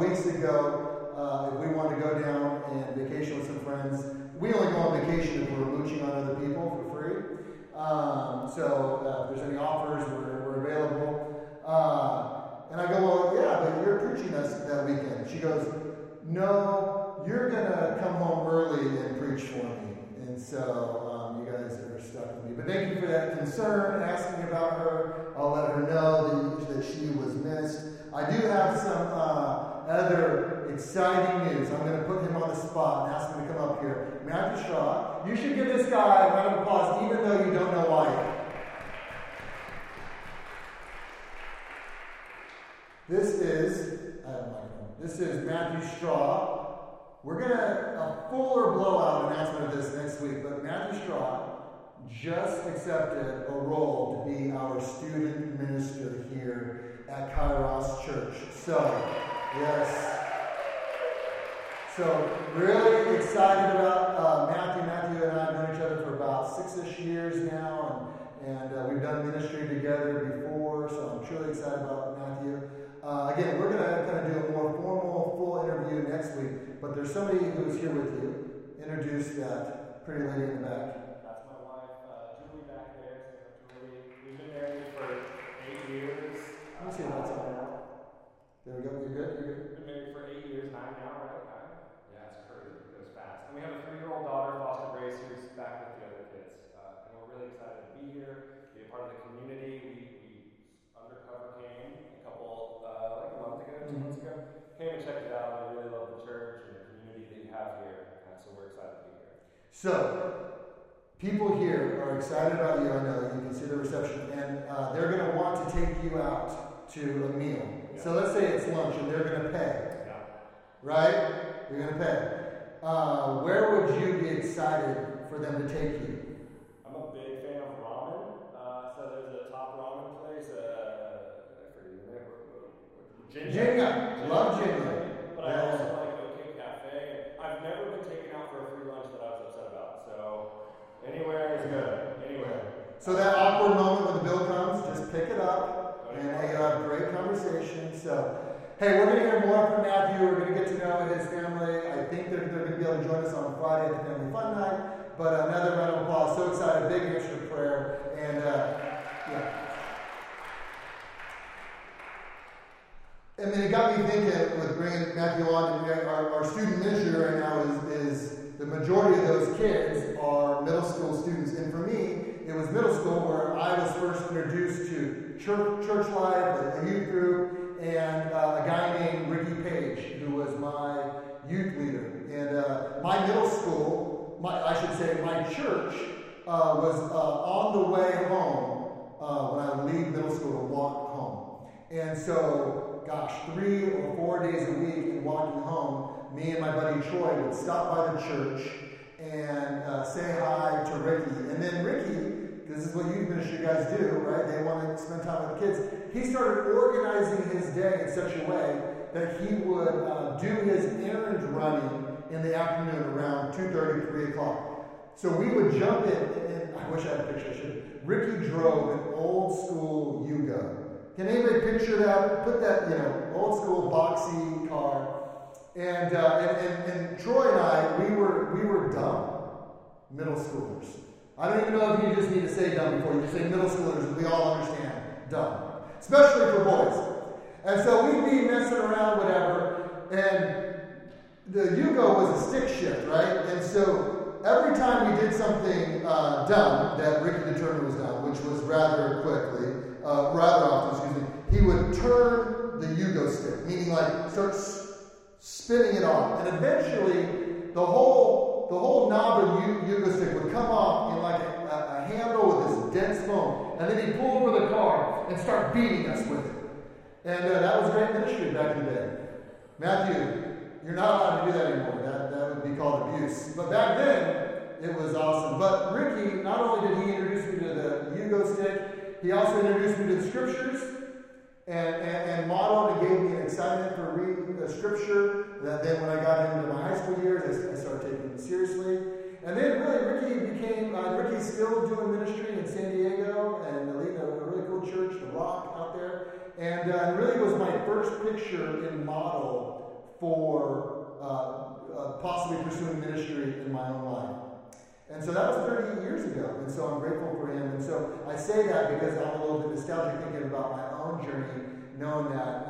weeks ago, if we want to go down and vacation with some friends, we only go on vacation if we're mooching on other people for free. So if there's any offers, we're available. And I go, well, yeah, but you're preaching us that weekend. She goes, no, you're going to come home early and preach for me. And so you guys are stuck with me. But thank you for that concern, asking about her. I'll let her know that she was missed. I do have some other exciting news. I'm going to put him on the spot and ask him to come up here. Matthew Straw, you should give this guy a round of applause, even though you don't know why. This is Matthew Straw. We're going to a fuller blowout announcement of this next week, but Matthew Straw just accepted a role to be our student minister here at Kairos Church. So, yes. So, really excited about Matthew. Matthew and I have known each other for about 6-ish years now, and we've done ministry together before, so I'm truly excited about Matthew. Again, we're going to kind of do a more formal, full interview next week, but there's somebody who's here with you. Introduce that pretty lady in the back. That's my wife, Julie, back there. Julie, we've been married for 8 years. Let me see that's on now. There we go. You're good? You're good. We've been married for 8 years, 9 now, right? 9? Yeah, it's crazy. It goes fast. And we have a 3-year-old daughter, Foster Grace, who's back with the other kids. And we're really excited to be here, be a part of the community. We undercover came a couple two months ago, came and checked it out. I really love the church and the community that you have here, and so we're excited to be here. So, people here are excited about you. I know you can see the reception, and they're going to want to take you out to a meal. Yeah. So let's say it's lunch, and they're going to pay, yeah. Right? They're going to pay. Where would you be excited for them to take you? I'm a big fan of ramen, so there's a top ramen place. Jenga. Love Jenga. But I also like OK Cafe. I've never been taken out for a free lunch that I was upset about. So anywhere is good. Anywhere. So that awkward moment when the bill comes, just pick it up, and you'll have a great conversation. So, hey, we're going to hear more from Matthew. We're going to get to know his family. I think they're going to be able to join us on Friday at the Family Fun Night. But another round of applause. So excited. Big answer to prayer. And, yeah. And then it got me thinking with bringing Matthew on, our student ministry right now is the majority of those kids are middle school students. And for me, it was middle school where I was first introduced to church life, a youth group, and a guy named Ricky Page, who was my youth leader. And my middle school, my church, was on the way home when I would leave middle school to walk home. And so, gosh, 3 or 4 days a week and walking home, me and my buddy Troy would stop by the church and say hi to Ricky. And then Ricky, this is what youth ministry guys do, right? They want to spend time with the kids. He started organizing his day in such a way that he would do his errand running in the afternoon around 2:30, 3 o'clock. So we would jump in, and I wish I had a picture, I should. Ricky drove an old school Yugo. Can anybody picture that? Put that, old school boxy car. And Troy and I, we were dumb middle schoolers. I don't even know if you just need to say dumb before you say middle schoolers. We all understand dumb, especially for boys. And so we'd be messing around, whatever. And the Yugo was a stick shift, right? And so every time we did something dumb that Ricky DeTerno was done, which was rather quickly. Rather often, he would turn the Yugo stick, meaning like start spinning it off, and eventually the whole knob of the Yugo stick would come off in like a handle with this dense foam, and then he'd pull over the car and start beating us with it. And that was great ministry back in the day. Matthew, you're not allowed to do that anymore. That would be called abuse. But back then, it was awesome. But Ricky, not only did he introduce me to the Yugo stick, he also introduced me to the scriptures and modeled and gave me an excitement for reading the scripture that then when I got into my high school years, I started taking it seriously. And then really Ricky's still doing ministry in San Diego and leading a really cool church, The Rock, out there. And really was my first picture and model for possibly pursuing ministry in my own life. And so that was 38 years ago, and so I'm grateful for him. And so I say that because I'm a little bit nostalgic thinking about my own journey, knowing that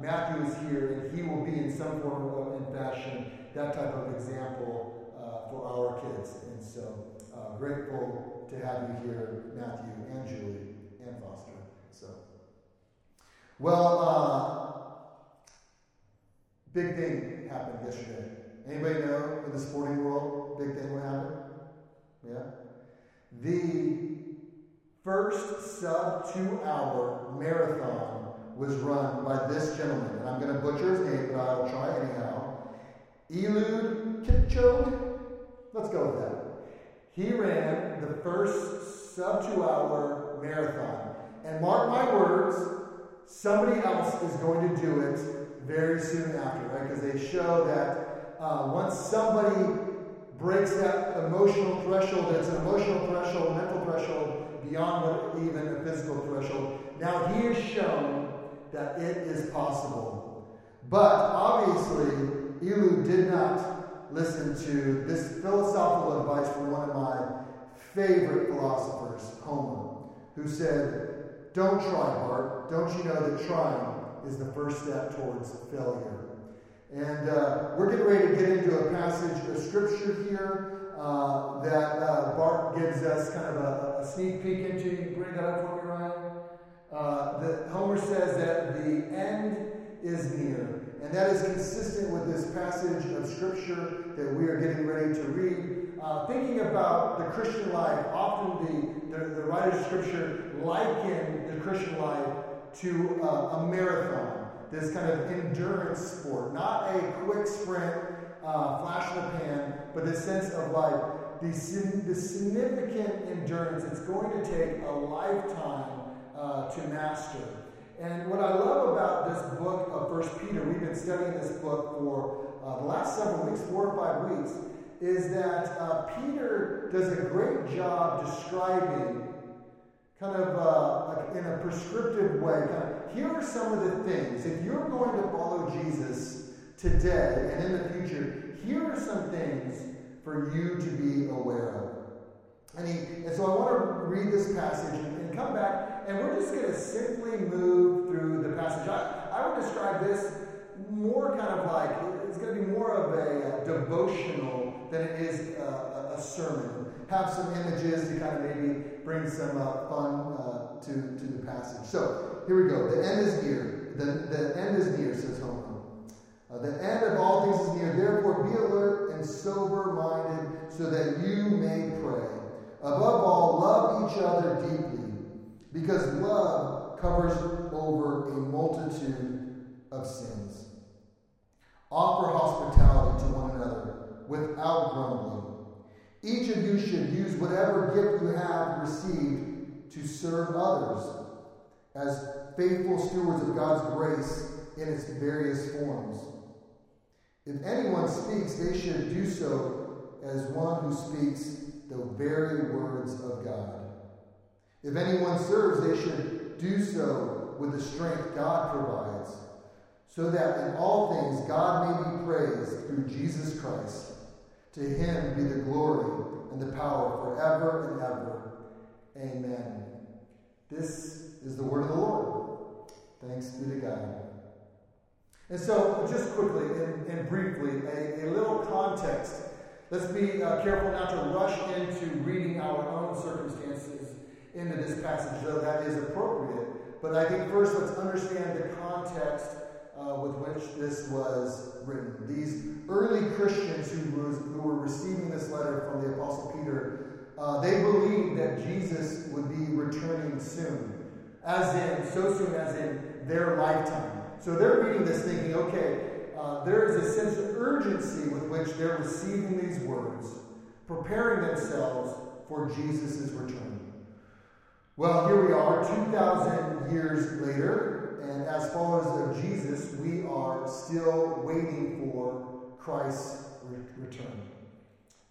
Matthew is here, and he will be in some form or fashion that type of example for our kids. And so grateful to have you here, Matthew and Julie and Foster. So, well, big thing happened yesterday. Anybody know in the sporting world, big thing what happened? Yeah. The first sub-2-hour marathon was run by this gentleman, and I'm going to butcher his name, but I'll try anyhow. Eliud Kipchoge. Let's go with that. He ran the first sub-2-hour marathon. And mark my words, somebody else is going to do it very soon after, right? Because they show that once somebody breaks that emotional threshold, it's an emotional threshold, mental threshold, beyond what even a physical threshold. Now he has shown that it is possible. But obviously, Eliud did not listen to this philosophical advice from one of my favorite philosophers, Homer, who said, "Don't try, Bart. Don't you know that trying is the first step towards failure?" And we're getting ready to get into a passage of scripture here that Bart gives us kind of a sneak peek into. You can bring that up for me, Ryan. That Homer says that the end is near. And that is consistent with this passage of scripture that we are getting ready to read. Thinking about the Christian life, often the writers of scripture liken the Christian life to a marathon, this kind of endurance sport. Not a quick sprint, flash in the pan, but this sense of like the significant endurance it's going to take a lifetime to master. And what I love about this book of 1 Peter, we've been studying this book for the last several weeks, 4 or 5 weeks, is that Peter does a great job describing kind of in a prescriptive way, kind of, here are some of the things. If you're going to follow Jesus today and in the future, here are some things for you to be aware of. And so I want to read this passage and come back. And we're just going to simply move through the passage. I would describe this more kind of like, it's going to be more of a devotional than it is a sermon. Have some images to kind of maybe bring some fun to the passage. So, here we go. The end is near. The end is near, says Homer. The end of all things is near. Therefore, be alert and sober-minded so that you may pray. Above all, love each other deeply, because love covers over a multitude of sins. Offer hospitality to one another without grumbling. Each of you should use whatever gift you have received to serve others as faithful stewards of God's grace in its various forms. If anyone speaks, they should do so as one who speaks the very words of God. If anyone serves, they should do so with the strength God provides, so that in all things God may be praised through Jesus Christ. To him be the glory and the power forever and ever. Amen. This is the word of the Lord. Thanks be to God. And so, just quickly and briefly, a little context. Let's be careful not to rush into reading our own circumstances into this passage, though that is appropriate. But I think first let's understand the context with which this was written. These early Christians who were receiving this letter from the Apostle Peter, they believed that Jesus would be returning soon. So soon as in their lifetime. So they're reading this thinking, okay, there is a sense of urgency with which they're receiving these words, preparing themselves for Jesus' return. Well, here we are, 2,000 years later, and as followers of Jesus, we are still waiting for Christ's return.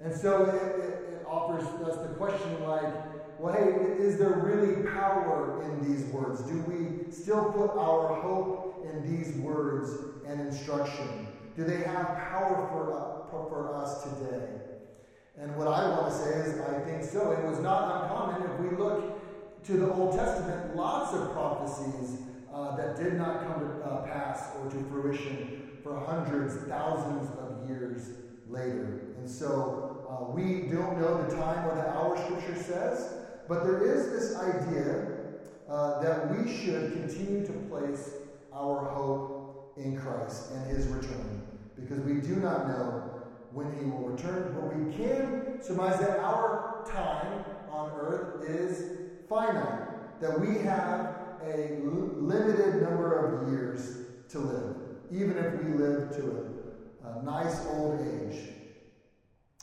And so it offers us the question like, well, hey, is there really power in these words? Do we still put our hope in these words and instruction? do they have power for us today? And what I want to say is, I think so. It was not uncommon. If we look to the Old Testament, lots of prophecies that did not come to pass or to fruition for hundreds, thousands of years later. And so we don't know the time or the hour, Scripture says, but there is this idea that we should continue to place our hope in Christ and His return, because we do not know when He will return, but we can surmise that our time on earth is finite, that we have a limited number of years to live, even if we live to a nice old age.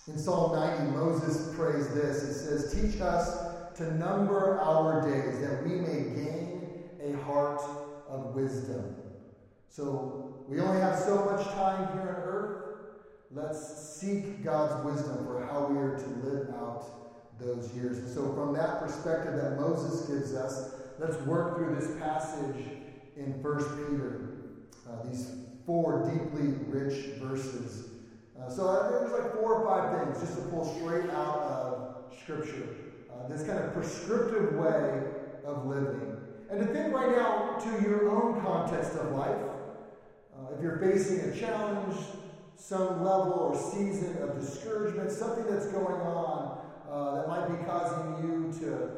In Psalm 90, Moses prays this. It says, "Teach us to number our days, that we may gain a heart of wisdom." So we only have so much time here on earth. Let's seek God's wisdom for how we are to live out those years. And so from that perspective that Moses gives us, let's work through this passage in 1 Peter, these four deeply rich verses. So there's like four or five things just to pull straight out of Scripture. This kind of prescriptive way of living. And to think right now to your own context of life. If you're facing a challenge, some level or season of discouragement, something that's going on that might be causing you to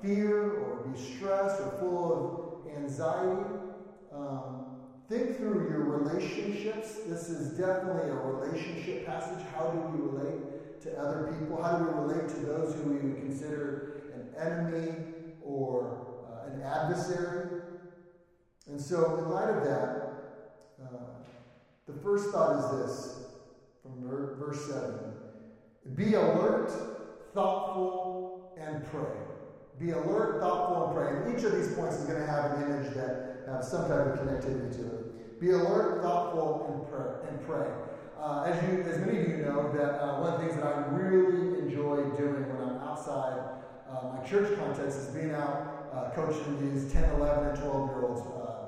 fear or be stressed or full of anxiety, think through your relationships. This is definitely a relationship passage. How do we relate to other people? How do we relate to those who we would consider an enemy or an adversary? And so in light of that, the first thought is this, from verse 7. Be alert, thoughtful, and pray. Be alert, thoughtful, and pray. And each of these points is going to have an image that has some type of connectivity to it. Be alert, thoughtful, and pray. As many of you know, that one of the things that I really enjoy doing when I'm outside my church context is being out coaching these 10, 11, and 12-year-olds,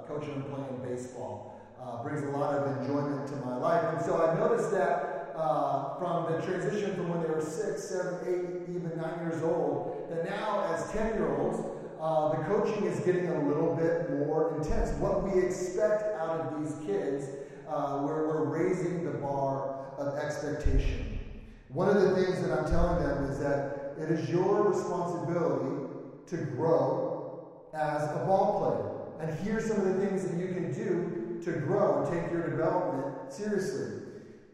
coaching and playing baseball. Brings a lot of enjoyment to my life. And so I noticed that from the transition from when they were 6, 7, 8, even 9 years old, that now as 10-year-olds, the coaching is getting a little bit more intense. What we expect out of these kids, where we're raising the bar of expectation. One of the things that I'm telling them is that it is your responsibility to grow as a ball player. And here's some of the things that you can do to grow and take your development seriously.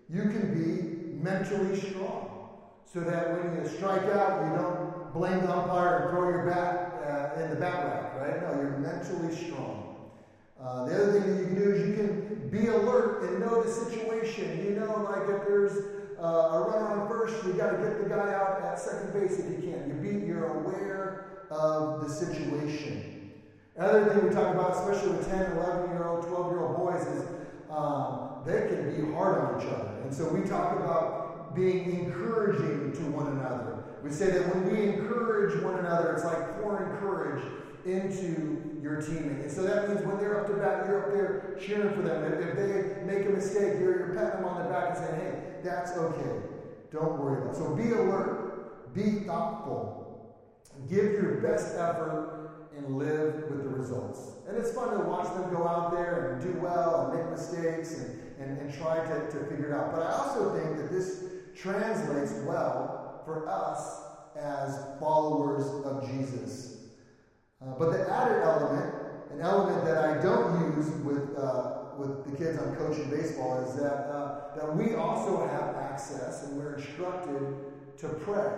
You can be mentally strong so that when you strike out, you don't blame the umpire and throw your bat in the bat rack, right? No, you're mentally strong. The other thing that you can do is you can be alert and know the situation. You know, like if there's a runner on first, you got to get the guy out at second base if you can. You're aware of the situation. Another thing we talk about, especially with 10, 11-year-old, 12-year-old boys, is they can be hard on each other. And so we talk about being encouraging to one another. We say that when we encourage one another, it's like pouring courage into your teammate. And so that means when they're up to bat, you're up there cheering for them. If they make a mistake, you're patting them on the back and saying, hey, that's okay. Don't worry about it. So be alert. Be thoughtful. Give your best effort and live with the results. And it's fun to watch them go out there and do well and make mistakes and try to figure it out. But I also think that this translates well for us as followers of Jesus. But the added element, an element that I don't use with the kids I'm coaching baseball, is that that we also have access and we're instructed to pray.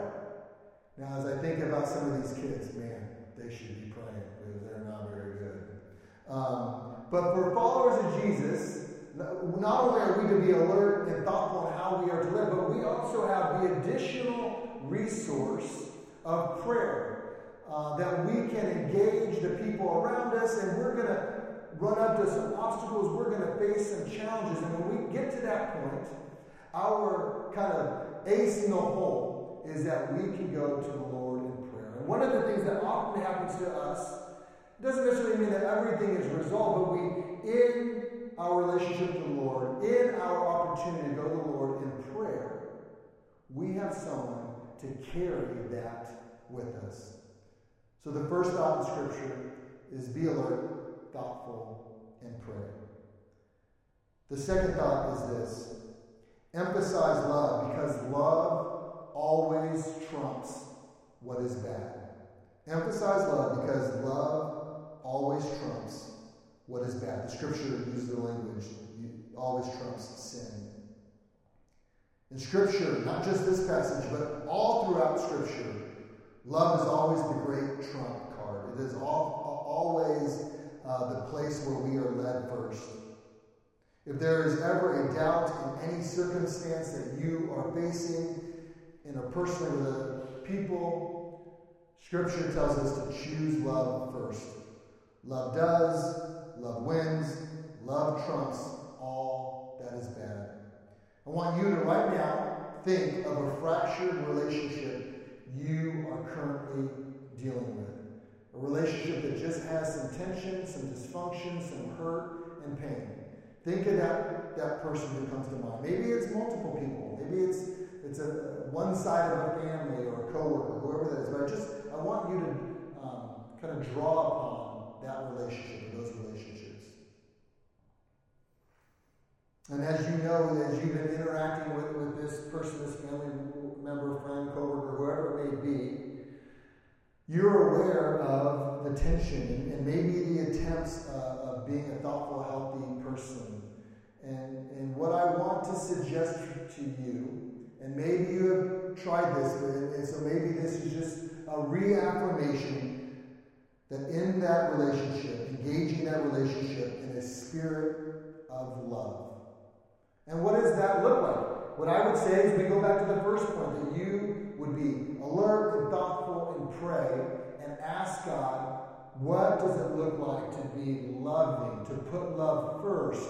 Now, as I think about some of these kids, man, they should be praying because they're not very good. But for followers of Jesus, not only are we to be alert and thoughtful on how we are to live, but we also have the additional resource of prayer. That we can engage the people around us, and we're going to run up to some obstacles, we're going to face some challenges, and when we get to that point, our kind of ace in the hole is that we can go to the Lord in prayer. And one of the things that often happens to us doesn't necessarily mean that everything is resolved, but we, in our relationship to the Lord, in our opportunity to go to the Lord in prayer, we have someone to carry that with us. So the first thought in Scripture is be alert, thoughtful, and pray. The second thought is this. Emphasize love, because love always trumps what is bad. Emphasize love, because love always trumps what is bad. The Scripture uses the language, always trumps sin. In Scripture, not just this passage, but all throughout Scripture, love is always the great trump card. It is always the place where we are led first. If there is ever a doubt in any circumstance that you are facing, in a personal with people, Scripture tells us to choose love first. Love does, love wins, love trumps all that is bad. I want you to right now think of a fractured relationship you are currently dealing with. A relationship that just has some tension, some dysfunction, some hurt, and pain. Think of that person who comes to mind. Maybe it's multiple people. Maybe it's a one side of a family or a coworker, whoever that is. But I want you to kind of draw upon that relationship or those relationships. And as you know, as you've been interacting with this person, this family member, friend, coworker, whoever it may be, you're aware of the tension and maybe the attempts of being a thoughtful, healthy person. And what I want to suggest to you, and maybe you have tried this, and so maybe this is just a reaffirmation that in that relationship, engaging that relationship in a spirit of love. And what does that look like? What I would say is we go back to the first point, that you would be alert and thoughtful and pray and ask God, what does it look like to be loving, to put love first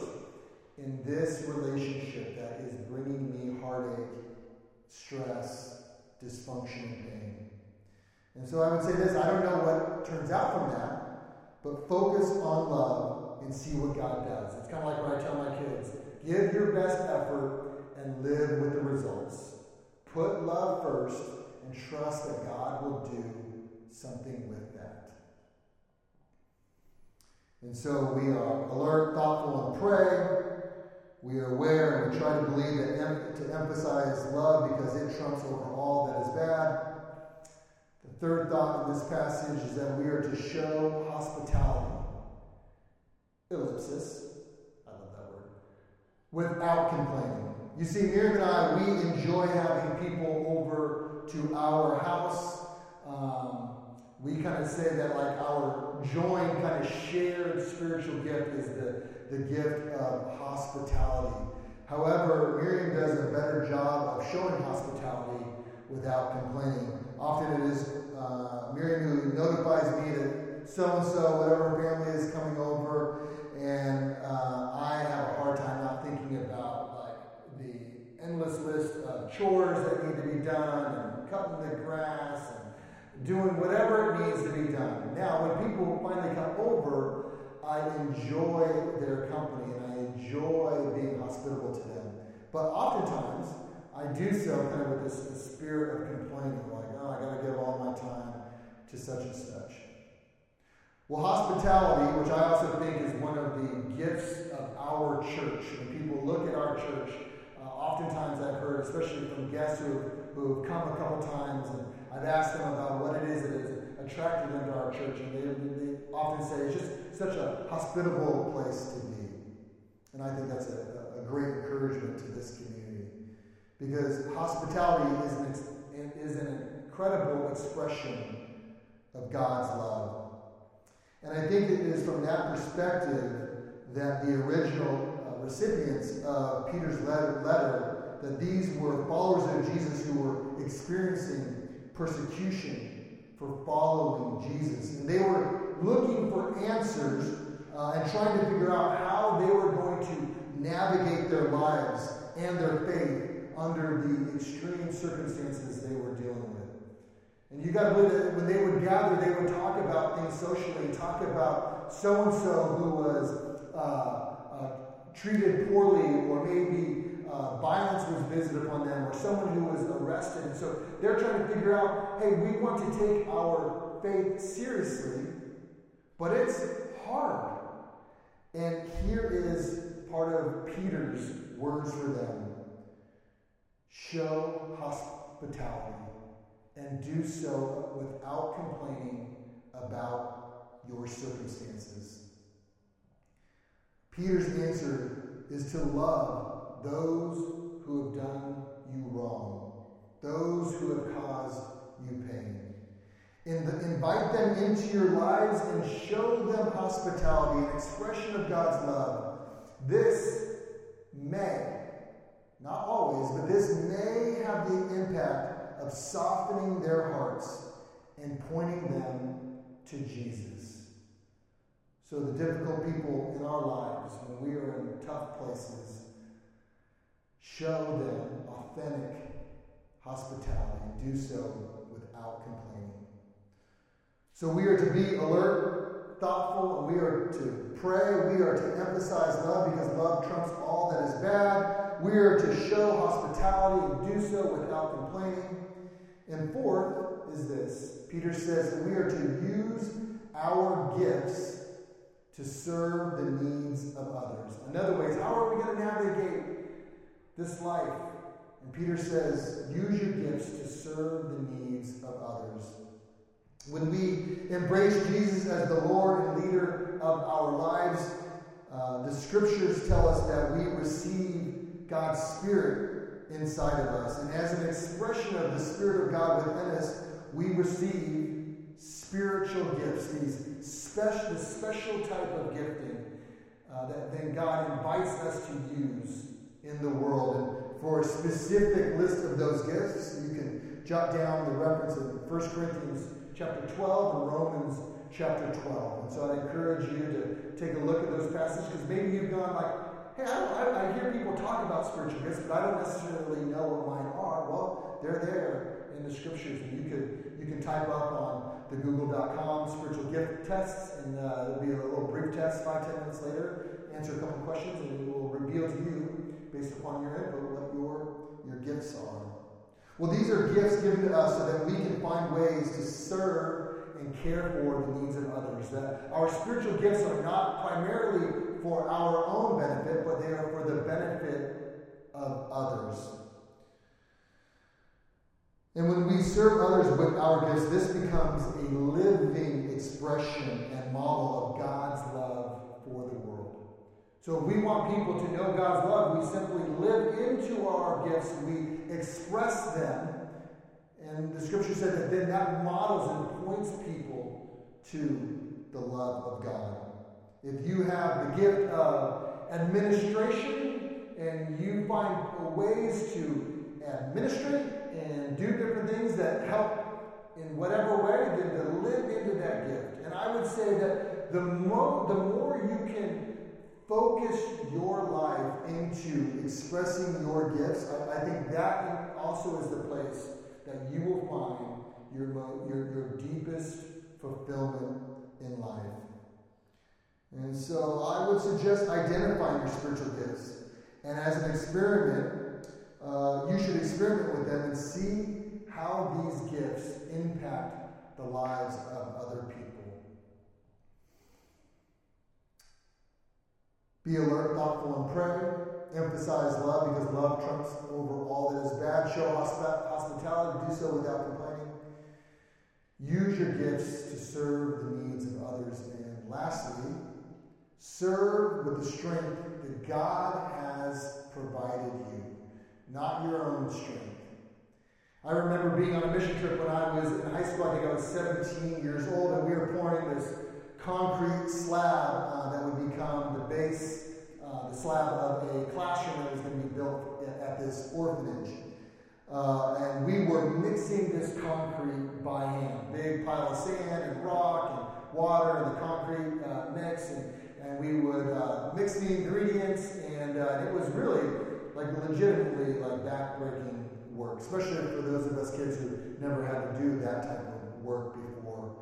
in this relationship that is bringing me heartache, stress, dysfunction, and pain? And so I would say this, I don't know what turns out from that, but focus on love and see what God does. It's kind of like what I tell my kids, give your best effort and live with the results. Put love first and trust that God will do something with that. And so we are alert, thoughtful, and pray. We are aware and we try to believe that to emphasize love because it trumps over all that is bad. The third thought in this passage is that we are to show hospitality. Ellipsis. I love that word. Without complaining. You see, Miriam and I, we enjoy having people over to our house. We kind of say that like our joint kind of shared spiritual gift is the gift of hospitality. However, Miriam does a better job of showing hospitality without complaining. Often it is Miriam who notifies me that so-and-so, whatever family is coming over, and I have a hard time not thinking about like the endless list of chores that need to be done, and cutting the grass, and doing whatever it needs to be done. Now, when people finally come over, I enjoy their company and I enjoy being hospitable to them. But oftentimes, I do so kind of with this spirit of complaining, like, oh, I got to give all my time to such and such. Well, hospitality, which I also think is one of the gifts of our church. When people look at our church, oftentimes I've heard, especially from guests who have come a couple times and I've asked them about what it is that has attracted them to our church, and they often say it's just such a hospitable place to be. And I think that's a great encouragement to this community, because hospitality is an incredible expression of God's love. And I think it is from that perspective that the original recipients of Peter's letter, that these were followers of Jesus who were experiencing persecution for following Jesus. And they were looking for answers and trying to figure out how they were going to navigate their lives and their faith under the extreme circumstances they were dealing with. And you got to believe that when they would gather, they would talk about things socially, talk about so-and-so who was treated poorly, or maybe violence was visited upon them, or someone who was arrested. And so they're trying to figure out, hey, we want to take our faith seriously, but it's hard. And here is part of Peter's words for them. Show hospitality and do so without complaining about your circumstances. Peter's answer is to love those who have done you wrong, those who have caused you pain. Invite them into your lives and show them hospitality, an expression of God's love. This may, not always, but this may have the impact of softening their hearts and pointing them to Jesus. So the difficult people in our lives, when we are in tough places, show them authentic hospitality. Do so without complaining. So we are to be alert, thoughtful, and we are to pray. We are to emphasize love because love trumps all that is bad. We are to show hospitality and do so without complaining. And fourth is this. Peter says that we are to use our gifts to serve the needs of others. In other words, how are we going to navigate this life? And Peter says, use your gifts to serve the needs of others. When we embrace Jesus as the Lord and leader of our lives, the scriptures tell us that we receive God's Spirit inside of us. And as an expression of the Spirit of God within us, we receive spiritual gifts, the special type of gifting that then God invites us to use in the world. And for a specific list of those gifts, you can jot down the reference of 1 Corinthians chapter 12 and Romans chapter 12. And so I'd encourage you to take a look at those passages, because maybe you've gone like, hey, I hear people talk about spiritual gifts, but I don't necessarily know what mine are. Well, they're there in the scriptures, and you can type up on the Google.com spiritual gift tests, and there'll be a little brief test 5-10 minutes later. Answer a couple questions, and it will reveal to you, based upon your input, what your gifts are. Well, these are gifts given to us so that we can find ways to serve and care for the needs of others. That our spiritual gifts are not primarily for our own benefit, but they are for the benefit of others. And when we serve others with our gifts, this becomes a living expression and model of God's love for the world. So if we want people to know God's love, we simply live into our gifts, we express them, and the scripture said that then that models and points people to the love of God. If you have the gift of administration and you find ways to administrate and do different things that help in whatever way, then to live into that gift. And I would say that the more you can focus your life into expressing your gifts, I think that also is the place that you will find your deepest fulfillment in life. And so I would suggest identifying your spiritual gifts. And as an experiment, you should experiment with them and see how these gifts impact the lives of other people. Be alert, thoughtful, and pray. Emphasize love because love trumps over all that is bad. Show hospitality. Do so without complaining. Use your gifts to serve the needs of others. And lastly, serve with the strength that God has provided you, not your own strength. I remember being on a mission trip when I was in high school. I think I was 17 years old, and we were pouring this concrete slab that would become the base, the slab of a classroom that was going to be built at this orphanage. And we were mixing this concrete by hand, big pile of sand and rock and water and the concrete mix, and we would mix the ingredients, and it was really, legitimately, back-breaking work, especially for those of us kids who never had to do that type of work before.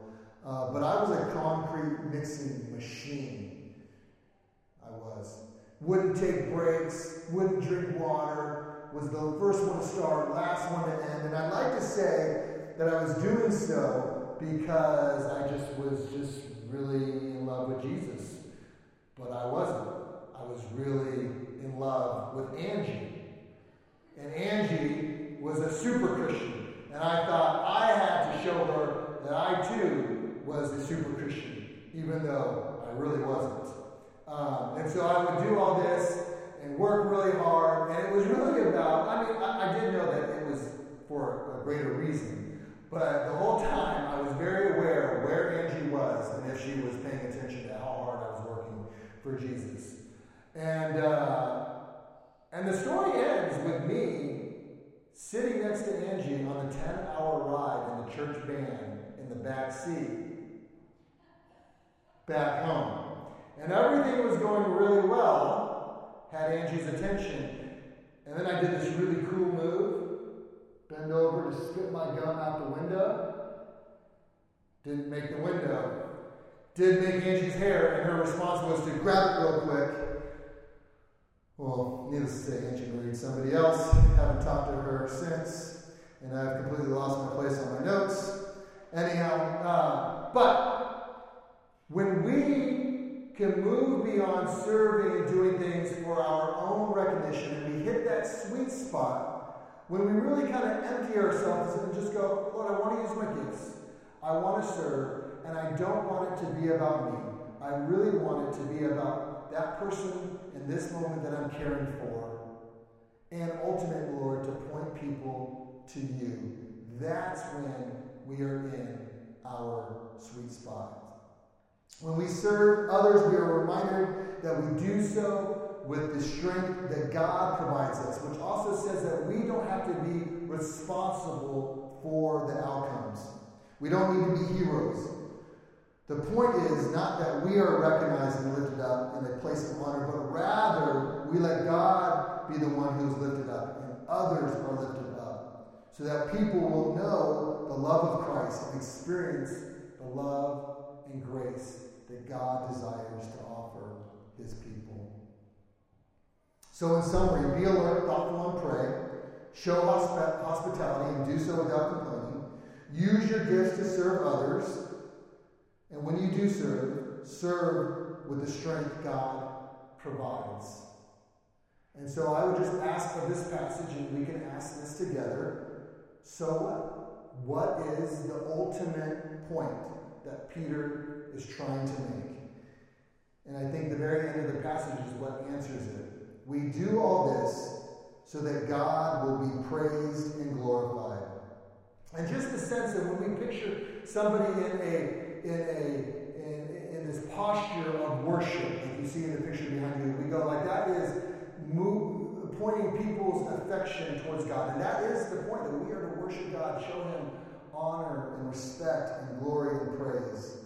But I was a concrete mixing machine. wouldn't take breaks, wouldn't drink water, was the first one to start, last one to end. And I'd like to say that I was doing so because I was just really in love with Jesus. But I wasn't. I was really in love with Angie. And Angie was a super Christian. And I thought I had to show her that I too was a super Christian, even though I really wasn't. And so I would do all this and work really hard. And it was really about, I did know that it was for a greater reason. But the whole time I was very aware of where Angie was and if she was paying attention to how hard I was working for Jesus. And the story ends with me sitting next to Angie on a 10-hour ride in the church van in the back seat back home. And everything was going really well, had Angie's attention. And then I did this really cool move. Bend over to spit my gum out the window. Didn't make the window. Did make Angie's hair, and her response was to grab it real quick. Well, needless to say, Angie married somebody else. Haven't talked to her since, and I've completely lost my place on my notes. Anyhow, but when we can move beyond serving and doing things for our own recognition, and we hit that sweet spot, when we really kind of empty ourselves and just go, Lord, I want to use my gifts. I want to serve, and I don't want it to be about me. I really want it to be about that person in this moment that I'm caring for. And ultimately, Lord, to point people to you. That's when we are in our sweet spot. When we serve others, we are reminded that we do so with the strength that God provides us, which also says that we don't have to be responsible for the outcomes. We don't need to be heroes. The point is not that we are recognized and lifted up in a place of honor, but rather we let God be the one who is lifted up and others are lifted up so that people will know the love of Christ and experience the love and grace that God desires to offer his people. So in summary, be alert, thoughtful, and pray. Show hospitality and do so without complaining. Use your gifts to serve others. And when you do serve, serve with the strength God provides. And so I would just ask for this passage, and we can ask this together. So what? What is the ultimate point that Peter is trying to make? And I think the very end of the passage is what answers it. We do all this so that God will be praised and glorified. And just the sense that when we picture somebody in this posture of worship, like you see in the picture behind you, we go like that is pointing people's affection towards God. And that is the point that we are to worship God, show him honor and respect and glory and praise.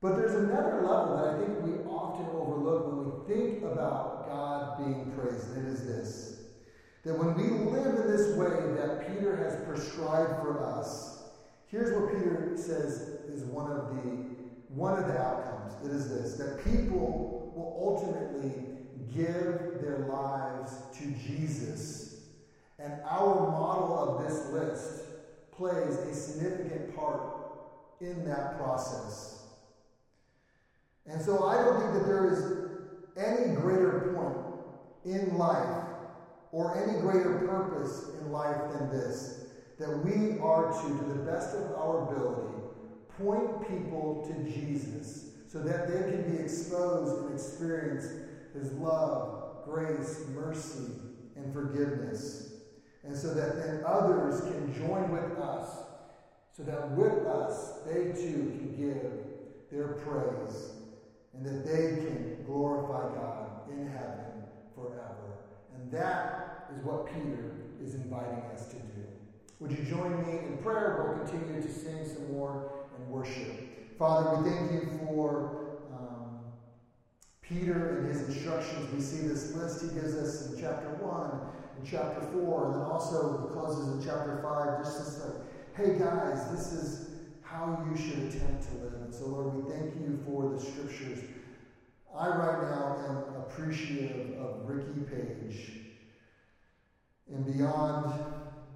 But there's another level that I think we often overlook when we think about God being praised, and it is this: that when we live in this way that Peter has prescribed for us, here's what Peter says is one of the outcomes. It is this: that people will ultimately give their lives to Jesus. And our model of this list plays a significant part in that process. And so I don't think that there is any greater point in life or any greater purpose in life than this, that we are to the best of our ability, point people to Jesus so that they can be exposed and experience his love, grace, mercy, and forgiveness. And so that then others can join with us, so that with us, they too can give their praise, and that they can glorify God in heaven forever. And that is what Peter is inviting us to do. Would you join me in prayer? We'll continue to sing some more and worship. Father, we thank you for Peter and his instructions. We see this list he gives us in chapter 1, in chapter 4, and then also he closes in chapter 5. Just this like, hey guys, this is how you should attempt to live. And so, Lord, we thank you for the scriptures. I right now am appreciative of Ricky Page, and beyond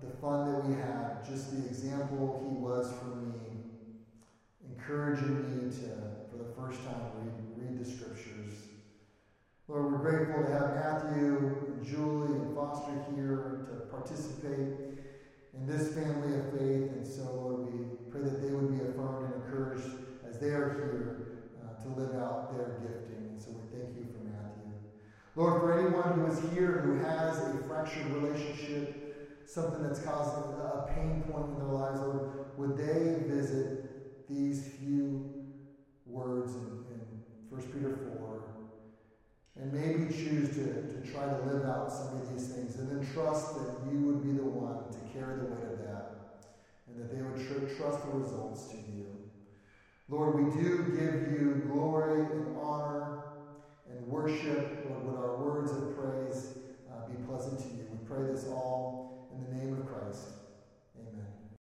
the fun that we had, just the example he was for me, encouraging me to, for the first time, read the Scriptures. Lord, we're grateful to have Matthew and Julie and Foster here to participate in this family of faith, and so, Lord, we pray that they would be affirmed and encouraged as they are here to live out their gifting, and so we thank you for Matthew. Lord, for anyone who is here who has a fractured relationship, something that's causing a pain point in their lives, Lord, would they visit these few words in 1 Peter 4, and maybe choose to try to live out some of these things, and then trust that you would be the one to carry the weight of that, and that they would trust the results to you. Lord, we do give you glory and honor and worship. Lord, would our words of praise be pleasant to you. We pray this all